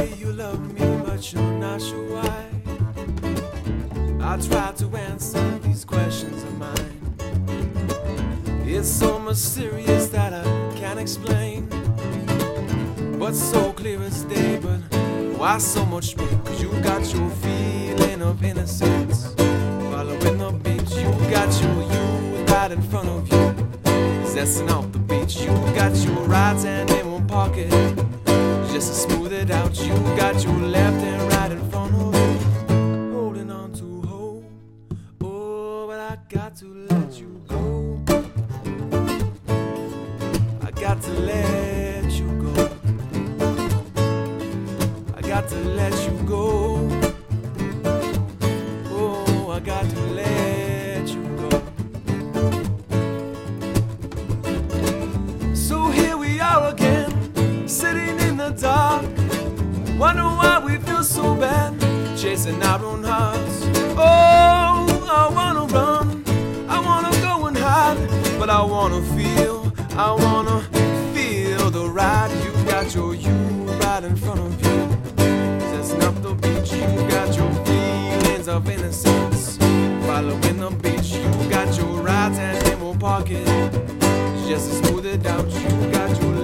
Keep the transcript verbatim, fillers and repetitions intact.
say you love me, but you're not sure why. I try to answer these questions of mine. It's so mysterious that I can't explain, but so clear as day. But why so much pain? 'Cause you got your feeling of innocence following the beach. You got your youth right in front of you, zesting off the beach. You got your rights and they won't park it, just to smooth it out. You got your left and right in front of you, holding on to hope. Oh, but I got to let you go. I got to let you go. I got to let you go. Oh, I got to let you go. So here we are again, sitting in the dark. Wonder why we feel so bad, chasing our own hearts. Oh, I wanna run, I wanna go and hide, but I wanna feel, I wanna feel the ride. You got your you right in front of you, zesting up the beach. You got your feelings of innocence following the beach. You got your rides and they won't park it, just to smooth it out. You got your